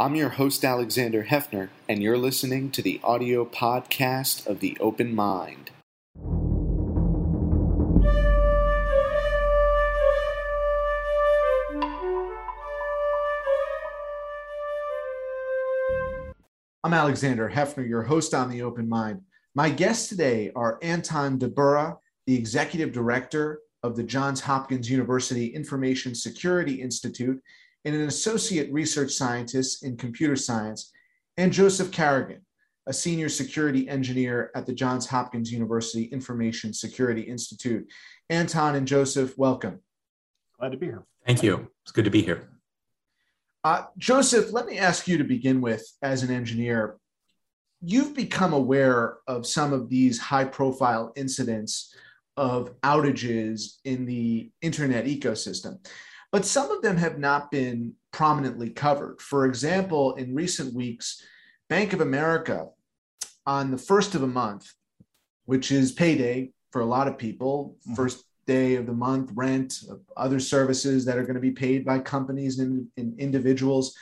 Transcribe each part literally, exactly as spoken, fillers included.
I'm your host, Alexander Hefner, and you're listening to the audio podcast of The Open Mind. I'm Alexander Hefner, your host on The Open Mind. My guests today are Anton Dahbura, the Executive Director of the Johns Hopkins University Information Security Institute and an Associate Research Scientist in Computer Science, and Joseph Carrigan, a Senior Security Engineer at the Johns Hopkins University Information Security Institute. Anton and Joseph, welcome. Glad to be here. Thank you. It's good to be here. Uh, Joseph, let me ask you to begin with, as an engineer, you've become aware of some of these high-profile incidents of outages in the internet ecosystem, but some of them have not been prominently covered. For example, in recent weeks, Bank of America, on the first of a month, which is payday for a lot of people, mm-hmm. first day of the month, rent, other services that are going to be paid by companies and, and individuals,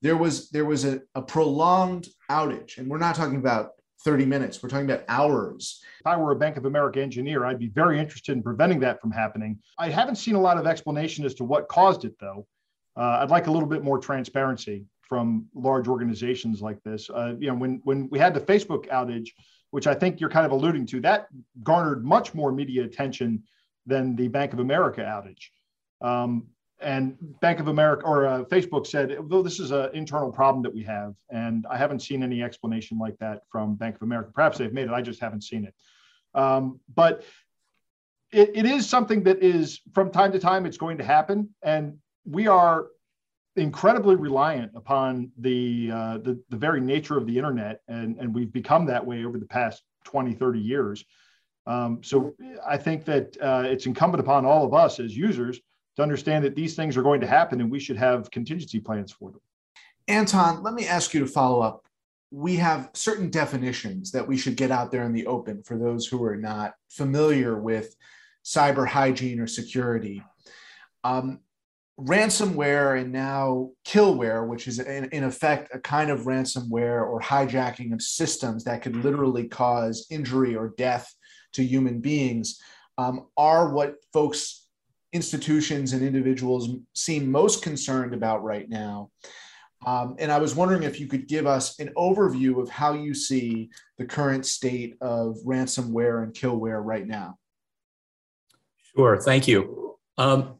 there was, there was a, a prolonged outage. And we're not talking about thirty minutes. We're talking about hours. If I were a Bank of America engineer, I'd be very interested in preventing that from happening. I haven't seen a lot of explanation as to what caused it, though. Uh, I'd like a little bit more transparency from large organizations like this. Uh, you know, when, when we had the Facebook outage, which I think you're kind of alluding to, that garnered much more media attention than the Bank of America outage. Um, and Bank of America or uh, Facebook said, well, this is an internal problem that we have. And I haven't seen any explanation like that from Bank of America. Perhaps they've made it. I just haven't seen it. Um, but it, it is something that is from time to time, it's going to happen. And we are incredibly reliant upon the, uh, the, the very nature of the internet. And, and we've become that way over the past twenty, thirty years. Um, so I think that uh, it's incumbent upon all of us as users to understand that these things are going to happen and we should have contingency plans for them. Anton, let me ask you to follow up. We have certain definitions that we should get out there in the open for those who are not familiar with cyber hygiene or security. Um, ransomware and now killware, which is in, in effect a kind of ransomware or hijacking of systems that could literally cause injury or death to human beings, um, are what folks institutions and individuals seem most concerned about right now. Um, and I was wondering if you could give us an overview of how you see the current state of ransomware and killware right now. Sure, thank you. Um,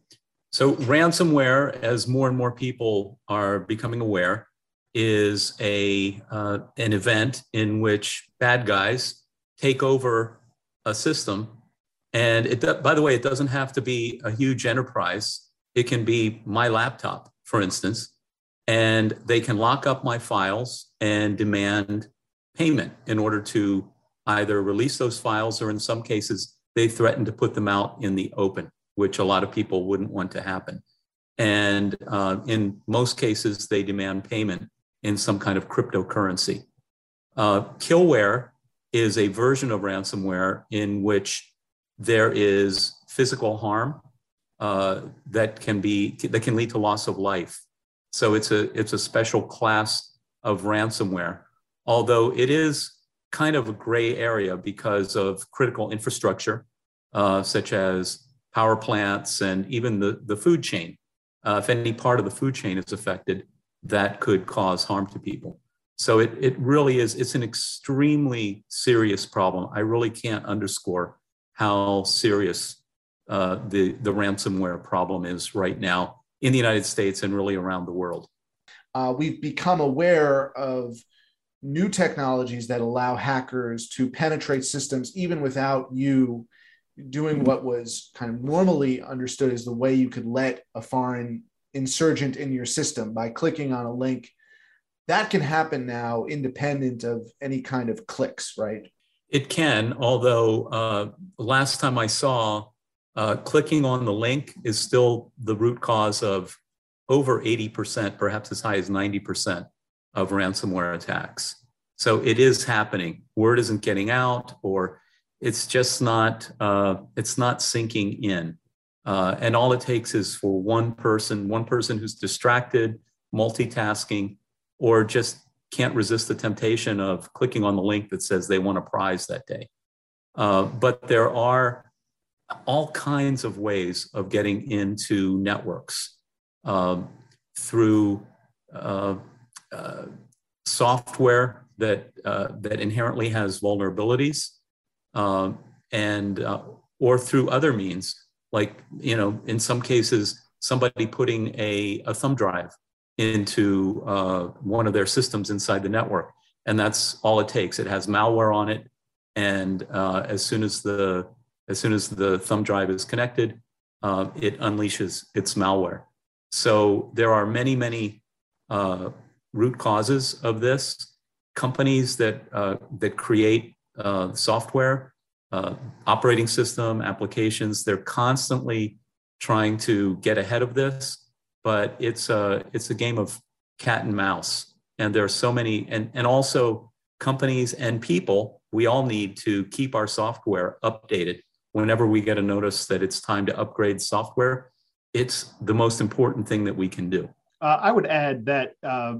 so ransomware, as more and more people are becoming aware, is a uh, an event in which bad guys take over a system. And it, by the way, it doesn't have to be a huge enterprise. It can be my laptop, for instance, and they can lock up my files and demand payment in order to either release those files or in some cases, they threaten to put them out in the open, which a lot of people wouldn't want to happen. And uh, in most cases, they demand payment in some kind of cryptocurrency. Uh, Killware is a version of ransomware in which there is physical harm uh, that can be that can lead to loss of life. So it's a it's a special class of ransomware, although it is kind of a gray area because of critical infrastructure, uh, such as power plants and even the, the food chain. Uh, if any part of the food chain is affected, that could cause harm to people. So it it really is it's an extremely serious problem. I really can't underscore how serious uh, the, the ransomware problem is right now in the United States and really around the world. Uh, we've become aware of new technologies that allow hackers to penetrate systems even without you doing what was kind of normally understood as the way you could let a foreign insurgent in your system by clicking on a link. That can happen now independent of any kind of clicks, right? It can, although uh, last time I saw, uh, clicking on the link is still the root cause of over eighty percent, perhaps as high as ninety percent of ransomware attacks. So it is happening. Word isn't getting out, or it's just not, uh, it's not sinking in. Uh, and all it takes is for one person, one person who's distracted, multitasking, or just can't resist the temptation of clicking on the link that says they won a prize that day. Uh, but there are all kinds of ways of getting into networks um, through uh, uh, software that uh, that inherently has vulnerabilities, um, and uh, or through other means, like you know, in some cases, somebody putting a, a thumb drive into uh, one of their systems inside the network, and that's all it takes. It has malware on it, and uh, as soon as the as soon as the thumb drive is connected, uh, it unleashes its malware. So there are many, many uh, root causes of this. Companies that uh, that create uh, software, uh, operating system, applications, they're constantly trying to get ahead of this, but it's a, it's a game of cat and mouse. And there are so many, and, and also companies and people, we all need to keep our software updated. Whenever we get a notice that it's time to upgrade software, it's the most important thing that we can do. Uh, I would add that uh,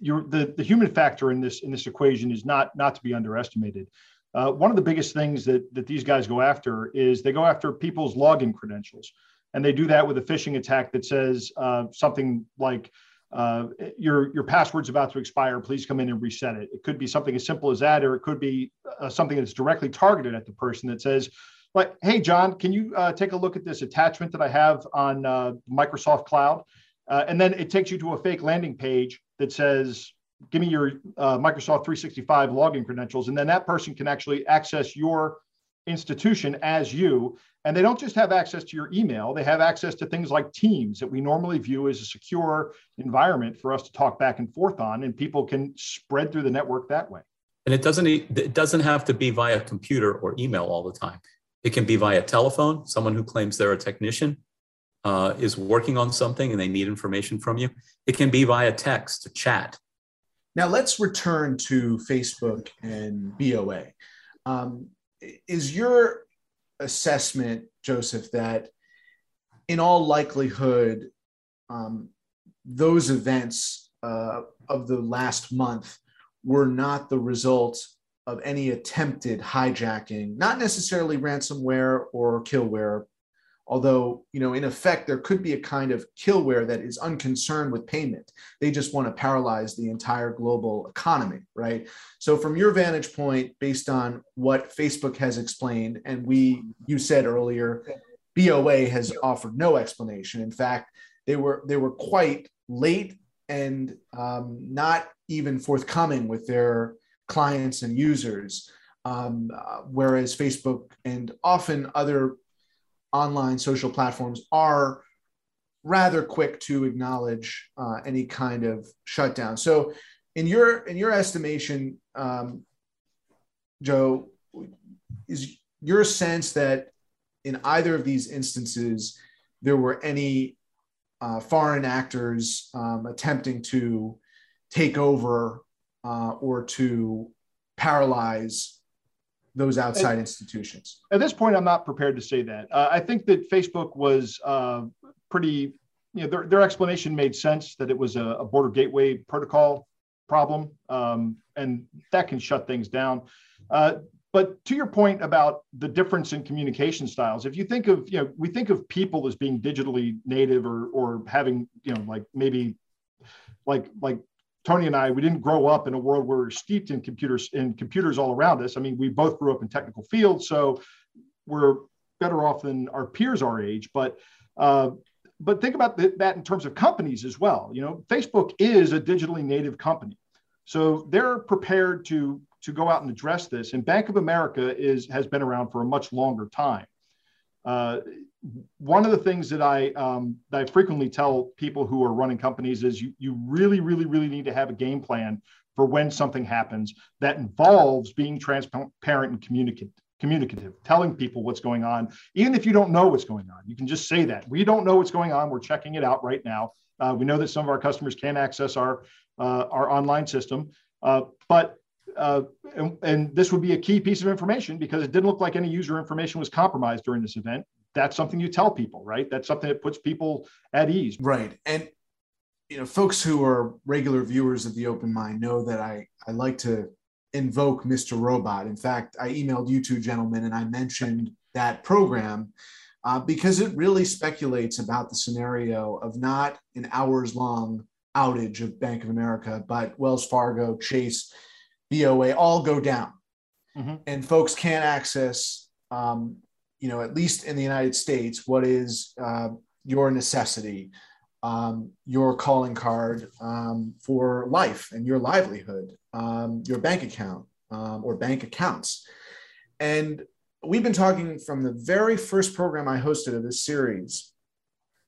your, the, the human factor in this in this equation is not, not to be underestimated. Uh, one of the biggest things that, that these guys go after is they go after people's login credentials. And they do that with a phishing attack that says uh, something like, uh, your, your password's about to expire, please come in and reset it. It could be something as simple as that, or it could be uh, something that's directly targeted at the person that says, like, hey, John, can you uh, take a look at this attachment that I have on uh, Microsoft Cloud? Uh, and then it takes you to a fake landing page that says, give me your uh, Microsoft three sixty-five login credentials. And then that person can actually access your institution as you. And they don't just have access to your email. They have access to things like Teams that we normally view as a secure environment for us to talk back and forth on. And people can spread through the network that way. And it doesn't, it doesn't have to be via computer or email all the time. It can be via telephone. Someone who claims they're a technician uh, is working on something and they need information from you. It can be via text, to chat. Now let's return to Facebook and B O A. Um, is your assessment, Joseph, that in all likelihood, um, those events uh, of the last month were not the result of any attempted hijacking, not necessarily ransomware or killware, although, you know, in effect, there could be a kind of killware that is unconcerned with payment. They just want to paralyze the entire global economy, right? So from your vantage point, based on what Facebook has explained, and we, you said earlier, B O A has offered no explanation. In fact, they were, they were quite late and um, not even forthcoming with their clients and users, um, uh, whereas Facebook and often other online social platforms are rather quick to acknowledge uh, any kind of shutdown. So in your in your estimation, um, Joe, is your sense that in either of these instances, there were any uh, foreign actors um, attempting to take over uh, or to paralyze those outside at, institutions? At this point, I'm not prepared to say that. Uh, I think that Facebook was uh, pretty, you know, their, their explanation made sense that it was a, a border gateway protocol problem, um, and that can shut things down. Uh, but to your point about the difference in communication styles, if you think of, you know, we think of people as being digitally native or or having, you know, like maybe like like, Tony and I, we didn't grow up in a world where we were steeped in computers in computers all around us. I mean, we both grew up in technical fields, so we're better off than our peers our age. But uh, but think about th- that in terms of companies as well. You know, Facebook is a digitally native company, so they're prepared to to go out and address this. And Bank of America is has been around for a much longer time. Uh, one of the things that I um, that I frequently tell people who are running companies is you you really, really, really need to have a game plan for when something happens that involves being transparent and communicative, communicative, telling people what's going on, even if you don't know what's going on. You can just say that. We don't know what's going on. We're checking it out right now. Uh, we know that some of our customers can access our, uh, our online system, uh, but Uh, and, and this would be a key piece of information because it didn't look like any user information was compromised during this event. That's something you tell people, right? That's something that puts people at ease. Right. And you know, folks who are regular viewers of The Open Mind know that I, I like to invoke Mister Robot. In fact, I emailed you two gentlemen and I mentioned that program uh, because it really speculates about the scenario of not an hours long outage of Bank of America, but Wells Fargo, Chase, B O A all go down. Mm-hmm. And folks can't access, um, you know, at least in the United States, what is uh, your necessity, um, your calling card um, for life and your livelihood, um, your bank account um, or bank accounts. And we've been talking from the very first program I hosted of this series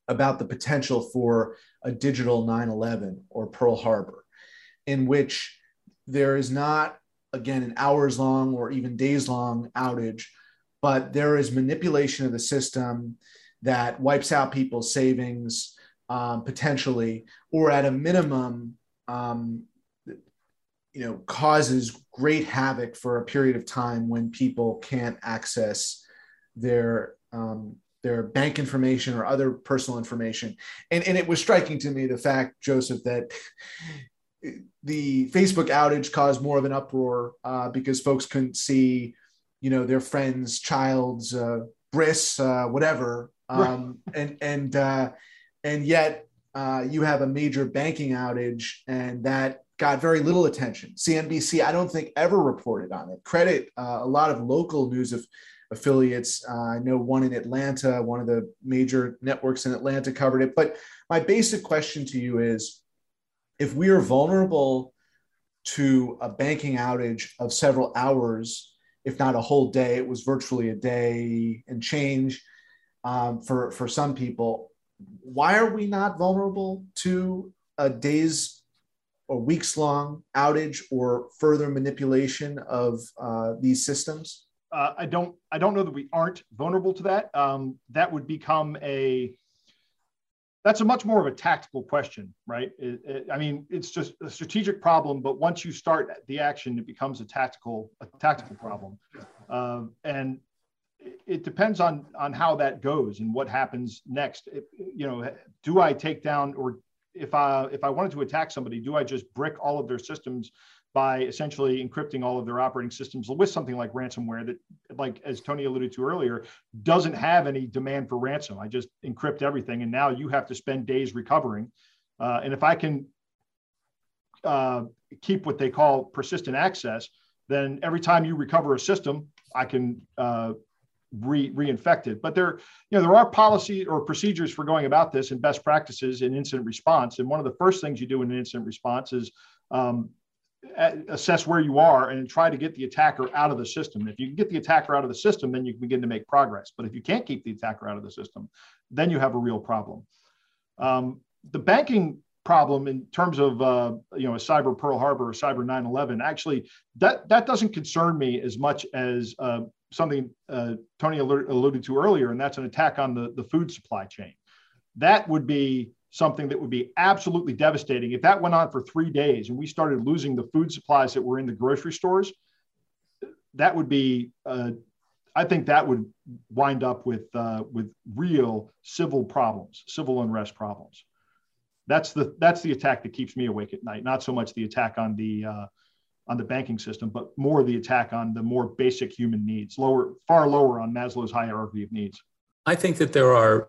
about the potential for a digital nine eleven or Pearl Harbor, in which there is not, again, an hours long or even days long outage, but there is manipulation of the system that wipes out people's savings um, potentially, or at a minimum, um, you know, causes great havoc for a period of time when people can't access their um, their bank information or other personal information. And, and it was striking to me, the fact, Joseph, that the Facebook outage caused more of an uproar uh, because folks couldn't see, you know, their friend's child's uh, bris, uh, whatever. Um, right. And and uh, and yet uh, you have a major banking outage, and that got very little attention. C N B C, I don't think, ever reported on it. Credit uh, a lot of local news of affiliates. Uh, I know one in Atlanta, one of the major networks in Atlanta covered it. But my basic question to you is, if we are vulnerable to a banking outage of several hours, if not a whole day, it was virtually a day and change um, for, for some people, why are we not vulnerable to a days or weeks long outage or further manipulation of uh, these systems? Uh, I don't I don't know that we aren't vulnerable to that. Um, that would become a That's a much more of a tactical question, right? It, it, I mean, it's just a strategic problem, but once you start the action, it becomes a tactical, a tactical problem. Uh, and it, it depends on, on how that goes and what happens next. If, you know, do I take down, or if I, if I wanted to attack somebody, do I just brick all of their systems by essentially encrypting all of their operating systems with something like ransomware that, like, as Tony alluded to earlier, doesn't have any demand for ransom. I just encrypt everything, and now you have to spend days recovering. Uh, and if I can uh, keep what they call persistent access, then every time you recover a system, I can uh, re reinfect it. But there, you know, there are policy or procedures for going about this and best practices in incident response. And one of the first things you do in an incident response is um, assess where you are and try to get the attacker out of the system. If you can get the attacker out of the system, then you can begin to make progress. But if you can't keep the attacker out of the system, then you have a real problem. Um, the banking problem in terms of, uh, you know, a cyber Pearl Harbor or cyber nine eleven, actually, that, that doesn't concern me as much as uh, something uh, Tony alluded to earlier, and that's an attack on the, the food supply chain. That would be something that would be absolutely devastating. If that went on for three days and we started losing the food supplies that were in the grocery stores, that would be, uh, I think that would wind up with, uh, with real civil problems, civil unrest problems. That's the, that's the attack that keeps me awake at night. Not so much the attack on the, uh, on the banking system, but more the attack on the more basic human needs, lower, far lower on Maslow's hierarchy of needs. I think that there are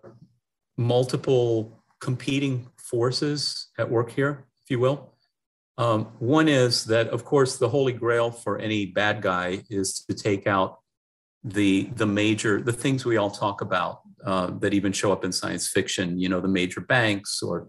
multiple competing forces at work here, if you will. Um, one is that, of course, the holy grail for any bad guy is to take out the, the major, the things we all talk about uh, that even show up in science fiction, you know, the major banks or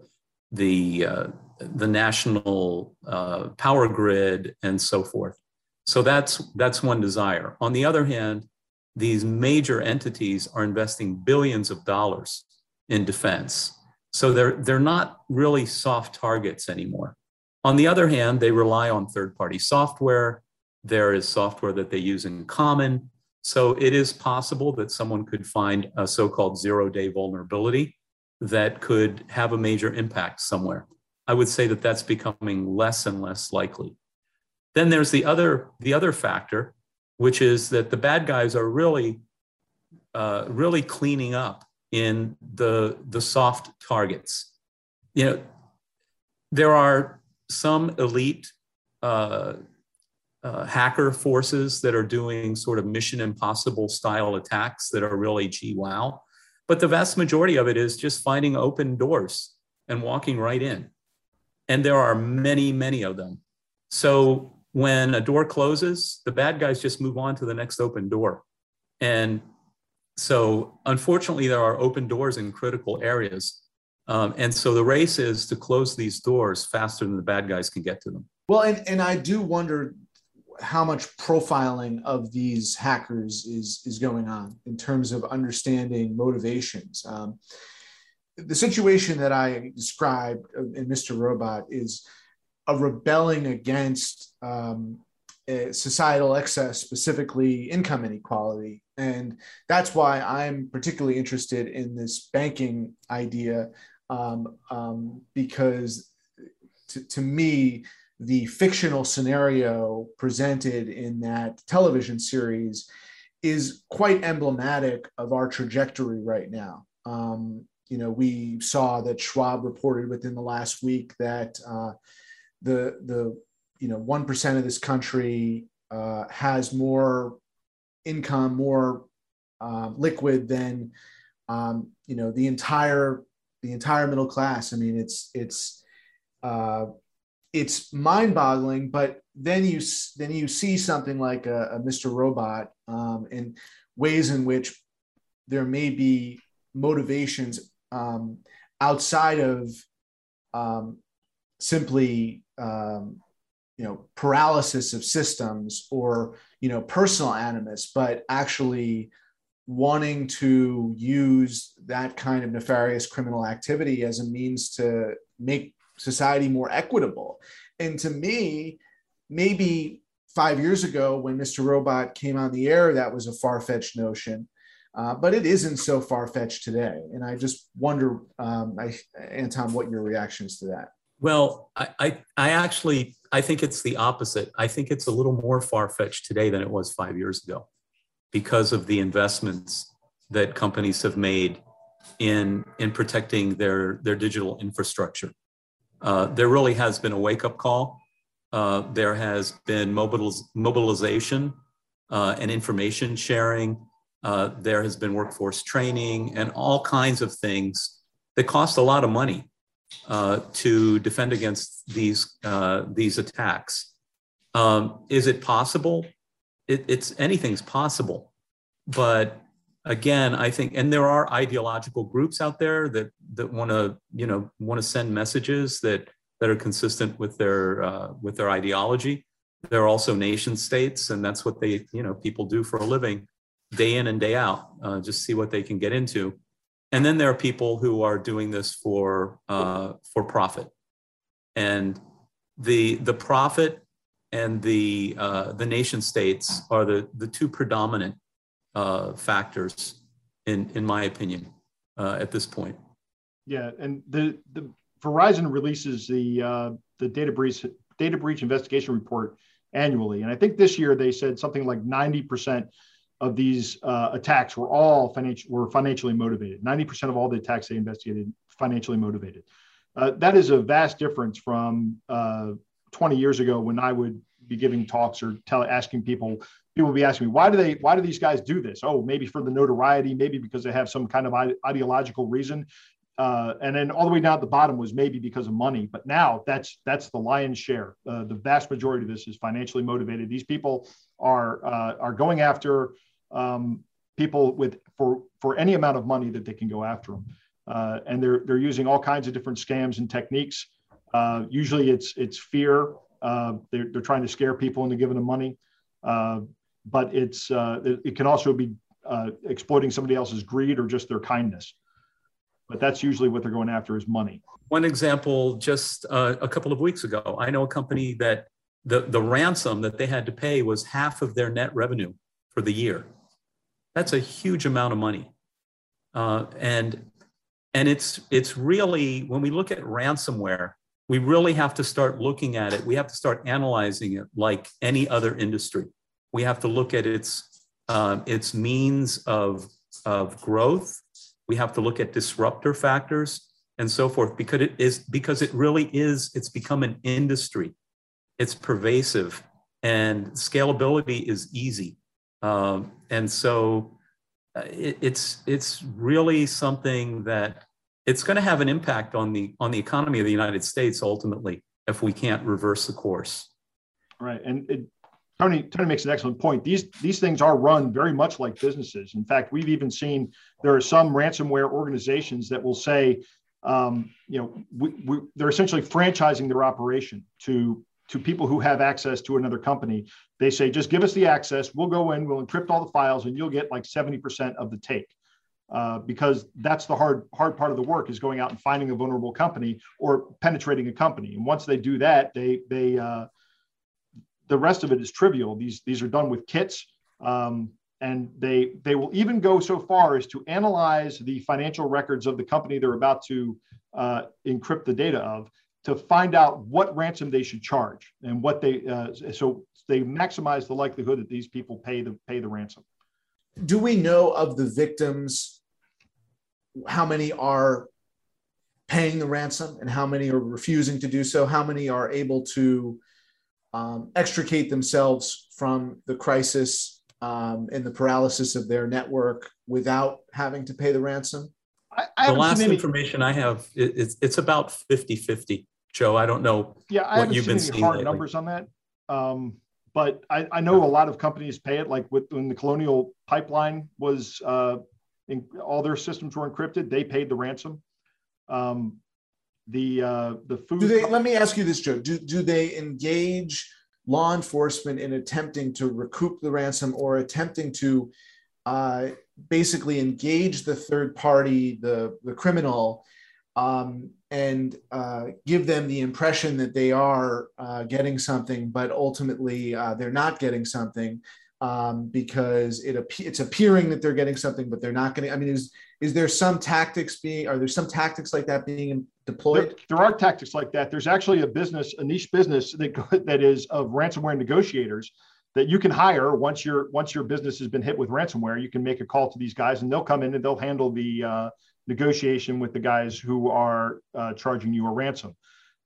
the, uh, the national uh, power grid and so forth. So that's, that's one desire. On the other hand, these major entities are investing billions of dollars in defense. So they're, they're not really soft targets anymore. On the other hand, they rely on third-party software. There is software that they use in common. So it is possible that someone could find a so-called zero-day vulnerability that could have a major impact somewhere. I would say that that's becoming less and less likely. Then there's the other, the other factor, which is that the bad guys are really, uh, really cleaning up in the, the soft targets. You know, there are some elite uh, uh, hacker forces that are doing sort of Mission Impossible style attacks that are really gee wow, but the vast majority of it is just finding open doors and walking right in. And there are many, many of them. So when a door closes, the bad guys just move on to the next open door. And so unfortunately, there are open doors in critical areas. Um, and so the race is to close these doors faster than the bad guys can get to them. Well, and, and I do wonder how much profiling of these hackers is, is going on in terms of understanding motivations. Um, the situation that I described in Mister Robot is a rebelling against um, societal excess, specifically income inequality. And that's why I'm particularly interested in this banking idea, um, um, because to, to me, the fictional scenario presented in that television series is quite emblematic of our trajectory right now. Um, you know, we saw that Schwab reported within the last week that uh, the, the you know, one percent of this country uh, has more income, more uh, liquid than, um, you know, the entire, the entire middle class. I mean, it's, it's, uh, it's mind boggling, but then you, then you see something like a, a Mister Robot um, and ways in which there may be motivations um, outside of um, simply, um, you know, paralysis of systems or, you know, personal animus, but actually wanting to use that kind of nefarious criminal activity as a means to make society more equitable. And to me, maybe five years ago when Mister Robot came on the air, that was a far-fetched notion, uh, but it isn't so far-fetched today. And I just wonder, um, I, Anton, what your reaction is to that? Well, I, I, I actually, I think it's the opposite. I think it's a little more far-fetched today than it was five years ago because of the investments that companies have made in, in protecting their, their digital infrastructure. Uh, there really has been a wake-up call. Uh, there has been mobiliz- mobilization uh, and information sharing. Uh, there has been workforce training and all kinds of things that cost a lot of money Uh, to defend against these uh, these attacks. Um, is it possible? It, it's anything's possible, but again, I think, and there are ideological groups out there that that want to you know want to send messages that that are consistent with their uh, with their ideology. There are also nation states, and that's what they you know people do for a living, day in and day out, uh, just see what they can get into. And then there are people who are doing this for uh, for profit, and the the profit and the uh, the nation states are the the two predominant uh, factors in in my opinion uh, at this point. Yeah, and the, the Verizon releases the uh, the data breach data breach investigation report annually, and I think this year they said something like ninety percent. Of these uh, attacks were all financial were financially motivated. ninety percent of all the attacks they investigated financially motivated. Uh, that is a vast difference from uh, twenty years ago when I would be giving talks or tell asking people. People would be asking me, why do they? Why do these guys do this? Oh, maybe for the notoriety. Maybe because they have some kind of ideological reason. Uh, and then all the way down at the bottom was maybe because of money. But now that's that's the lion's share. Uh, the vast majority of this is financially motivated. These people are uh, are going after um, people with for for any amount of money that they can go after them, uh, and they're they're using all kinds of different scams and techniques. Uh, usually it's it's fear. Uh, they're they're trying to scare people into giving them money, uh, but it's uh, it, it can also be uh, exploiting somebody else's greed or just their kindness. But that's usually what they're going after is money. One example, just uh, a couple of weeks ago, I know a company that the, the ransom that they had to pay was half of their net revenue for the year. That's a huge amount of money. Uh, and and it's, it's really, when we look at ransomware, we really have to start looking at it. We have to start analyzing it like any other industry. We have to look at its, uh, its means of, of growth. We have to look at disruptor factors. and so forth, because it is, because it really is, it's become an industry. It's pervasive, and scalability is easy. Um, and so it, it's, it's really something that it's going to have an impact on the, on the economy of the United States, ultimately, if we can't reverse the course. Right. And it, Tony, Tony makes an excellent point. These, these things are run very much like businesses. In fact, we've even seen there are some ransomware organizations that will say, um, you know, we, we, they're essentially franchising their operation to, to people who have access to another company. They say, just give us the access. We'll go in, we'll encrypt all the files, and you'll get like seventy percent of the take. Uh, because that's the hard, hard part of the work, is going out and finding a vulnerable company or penetrating a company. And once they do that, they, they, uh, the rest of it is trivial. These, these are done with kits. Um, and they, they will even go so far as to analyze the financial records of the company they're about to uh, encrypt the data of, to find out what ransom they should charge and what they, uh, so they maximize the likelihood that these people pay the, pay the ransom. Do we know of the victims, how many are paying the ransom and how many are refusing to do so? How many are able to um, extricate themselves from the crisis um, and the paralysis of their network without having to pay the ransom? I, I the last any... information I have, it, it's, it's about fifty-fifty, Joe. I don't know yeah, I what you've been seeing. Yeah, I haven't seen any hard numbers on that. Um, But I, I know a lot of companies pay it, like with, when the Colonial Pipeline was, uh, in, all their systems were encrypted, they paid the ransom. Um, the uh, the food- do they, Let me ask you this, Joe. Do, do they engage law enforcement in attempting to recoup the ransom, or attempting to uh, basically engage the third party, the, the criminal, Um, and uh, give them the impression that they are uh, getting something, but ultimately uh, they're not getting something, um, because it ap- it's appearing that they're getting something, but they're not getting. I mean, is is there some tactics being? Are there some tactics like that being deployed? There, there are tactics like that. There's actually a business, a niche business that that is of ransomware negotiators that you can hire once your once your business has been hit with ransomware. You can make a call to these guys, and they'll come in and they'll handle the. Uh, negotiation with the guys who are uh, charging you a ransom.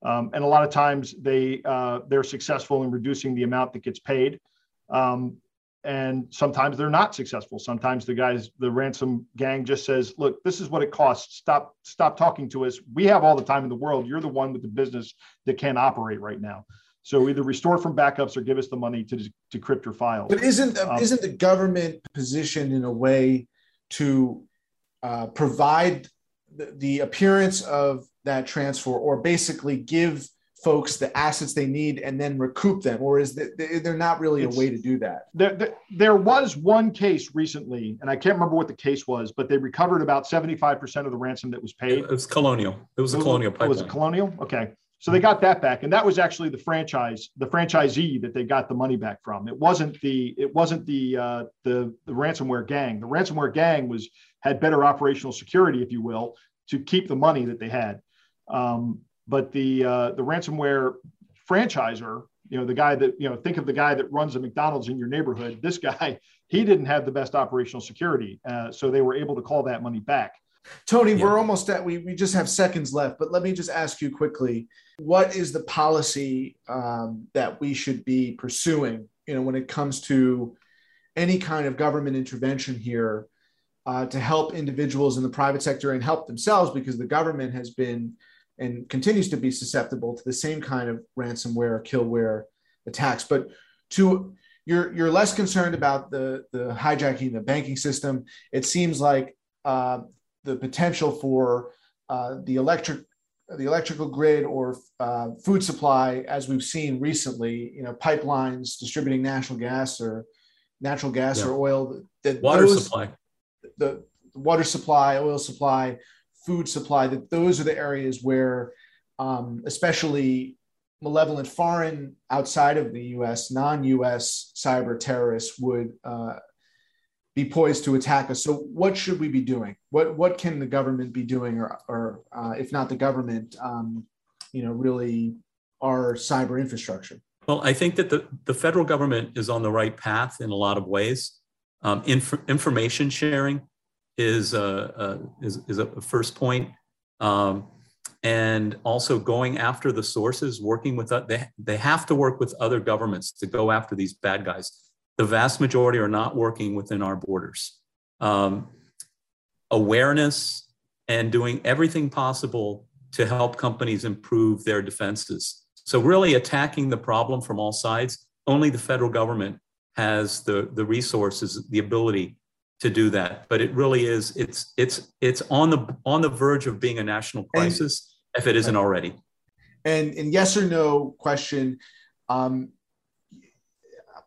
Um, and a lot of times they, uh, they're successful in reducing the amount that gets paid. Um, and sometimes they're not successful. Sometimes the guys, the ransom gang just says, look, this is what it costs. Stop, stop talking to us. We have all the time in the world. You're the one with the business that can't operate right now. So either restore from backups or give us the money to decrypt your files. But isn't, um, isn't the government positioned in a way to Uh, provide the, the appearance of that transfer, or basically give folks the assets they need and then recoup them? Or is that they're not really it's, a way to do that? There, there, there was one case recently, and I can't remember what the case was, but they recovered about seventy-five percent of the ransom that was paid. It was Colonial. It was a Colonial Pipeline. It was a Colonial? Okay. So they got that back, and that was actually the franchise, the franchisee that they got the money back from. It wasn't the it wasn't the uh, the, the ransomware gang. The ransomware gang was had better operational security, if you will, to keep the money that they had. Um, but the uh, the ransomware franchisor, you know, the guy that you know, think of the guy that runs a McDonald's in your neighborhood. This guy, he didn't have the best operational security, uh, so they were able to call that money back. Tony, yeah. We're almost at, we, we just have seconds left, but let me just ask you quickly, what is the policy um, that we should be pursuing, you know, when it comes to any kind of government intervention here uh, to help individuals in the private sector and help themselves, because the government has been and continues to be susceptible to the same kind of ransomware, killware attacks. But to you're, you're less concerned about the, the hijacking the banking system. It seems like uh, the potential for uh, the electric, the electrical grid, or uh, food supply, as we've seen recently, you know, pipelines distributing natural gas or natural gas yeah. or oil. That water those, supply, the water supply, oil supply, food supply. That those are the areas where, um, especially malevolent foreign, outside of the U S, non-U S cyber terrorists would. Uh, Be poised to attack us. So, what should we be doing? What what can the government be doing, or, or uh, if not the government, um, you know, really our cyber infrastructure? Well, I think that the, the federal government is on the right path in a lot of ways. Um, inf- information sharing is a, a is, is a first point. Um, and also going after the sources, working with, they, they have to work with other governments to go after these bad guys. The vast majority are not working within our borders. Um, awareness and doing everything possible to help companies improve their defenses. So really attacking the problem from all sides. Only the federal government has the, the resources, the ability to do that. But it really is, it's, it's, it's on the, on the verge of being a national crisis, and, if it isn't already. And, and yes or no question, um,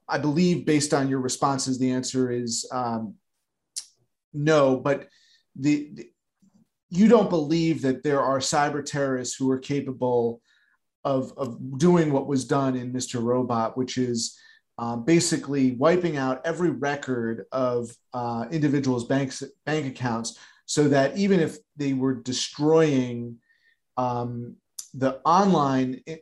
I believe based on your responses, the answer is um, no, but the, the you don't believe that there are cyber terrorists who are capable of, of doing what was done in Mister Robot, which is um, basically wiping out every record of uh, individuals' banks, bank accounts, so that even if they were destroying um, the online I-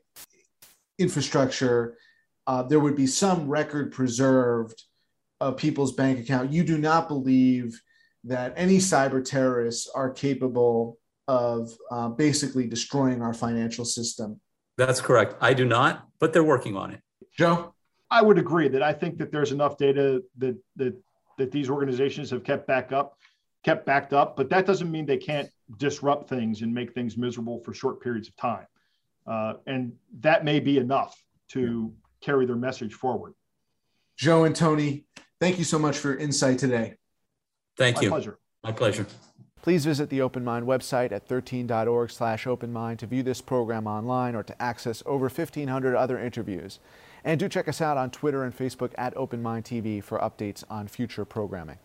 infrastructure, uh, there would be some record preserved of people's bank account. You do not believe that any cyber terrorists are capable of uh, basically destroying our financial system. That's correct. I do not, but they're working on it. Joe? I would agree that I think that there's enough data that that, that these organizations have kept back up, kept backed up, but that doesn't mean they can't disrupt things and make things miserable for short periods of time. Uh, and that may be enough to carry their message forward. Joe and Tony, thank you so much for your insight today. Thank My you. My pleasure. My pleasure. Please visit the Open Mind website at thirteen dot org slash open mind to view this program online or to access over fifteen hundred other interviews. And do check us out on Twitter and Facebook at Open Mind T V for updates on future programming.